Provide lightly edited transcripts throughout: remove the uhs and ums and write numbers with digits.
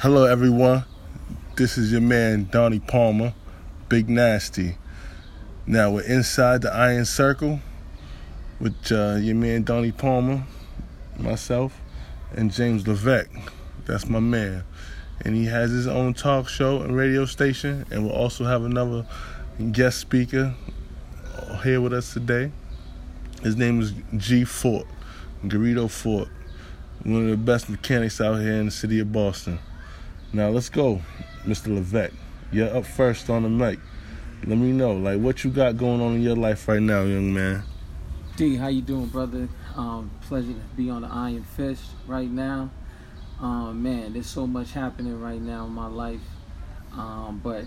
Hello everyone, this is your man Donnie Palmer, Big Nasty. Now we're inside the Iron Circle with your man Donnie Palmer, myself, and James Levesque. That's my man. And he has his own talk show and radio station, and we'll also have another guest speaker here with us today. His name is G. Fort, Garrido Fort, one of the best mechanics out here in the city of Boston. Now let's go, Mr. Levesque. You're up first on the mic. Let me know, what you got going on in your life right now, young man. D, how you doing, brother? Pleasure to be on the Iron Fist right now. Man, there's so much happening right now in my life. But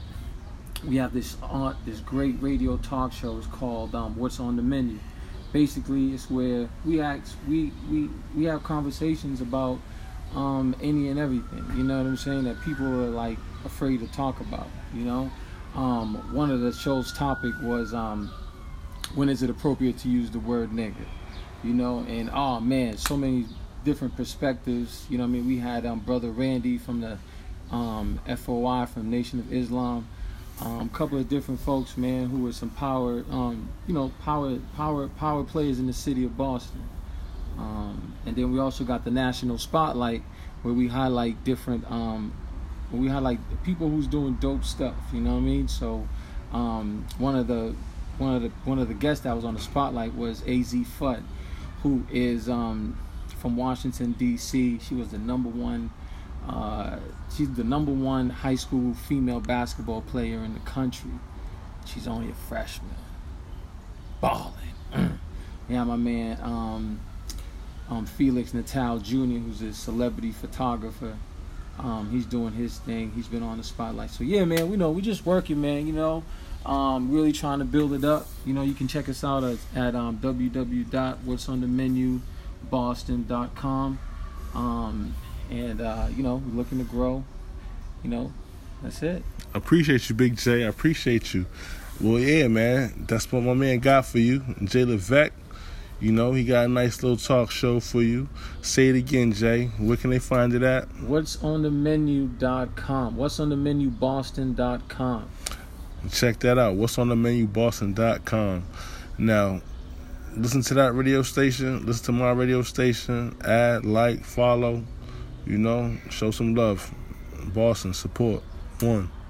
we have this great radio talk show. It's called What's on the Menu. Basically, it's where we have conversations about any and everything, you know what I'm saying, that people are afraid to talk about, you know. One of the show's topic was when is it appropriate to use the word nigger, you know, and oh man, so many different perspectives, you know what I mean. We had Brother Randy from the FOI, from Nation of Islam, a couple of different folks, man, who were some power players in the city of Boston. And then we also got the National Spotlight, where we highlight different, people who's doing dope stuff. You know what I mean? So, one of the guests that was on the Spotlight was A.Z. Fudd, who is from Washington D.C. She was the number one high school female basketball player in the country. She's only a freshman. Ballin'. Yeah, my man. Felix Natal Jr., who's a celebrity photographer. He's doing his thing. He's been on the Spotlight. So yeah, man, we're just working, man, you know. Really trying to build it up. You know, you can check us out at www.whatsonthemenuboston.com. We're looking to grow. You know, that's it. I appreciate you, Big J. I appreciate you. Well, yeah, man, that's what my man got for you, Jay Levesque. You know, he got a nice little talk show for you. Say it again, Jay. Where can they find it at? Whatsonthemenuboston.com. Whatsonthemenuboston.com. Check that out. Whatsonthemenuboston.com. Now, listen to that radio station. Listen to my radio station. Add, follow. You know, show some love. Boston, support. One.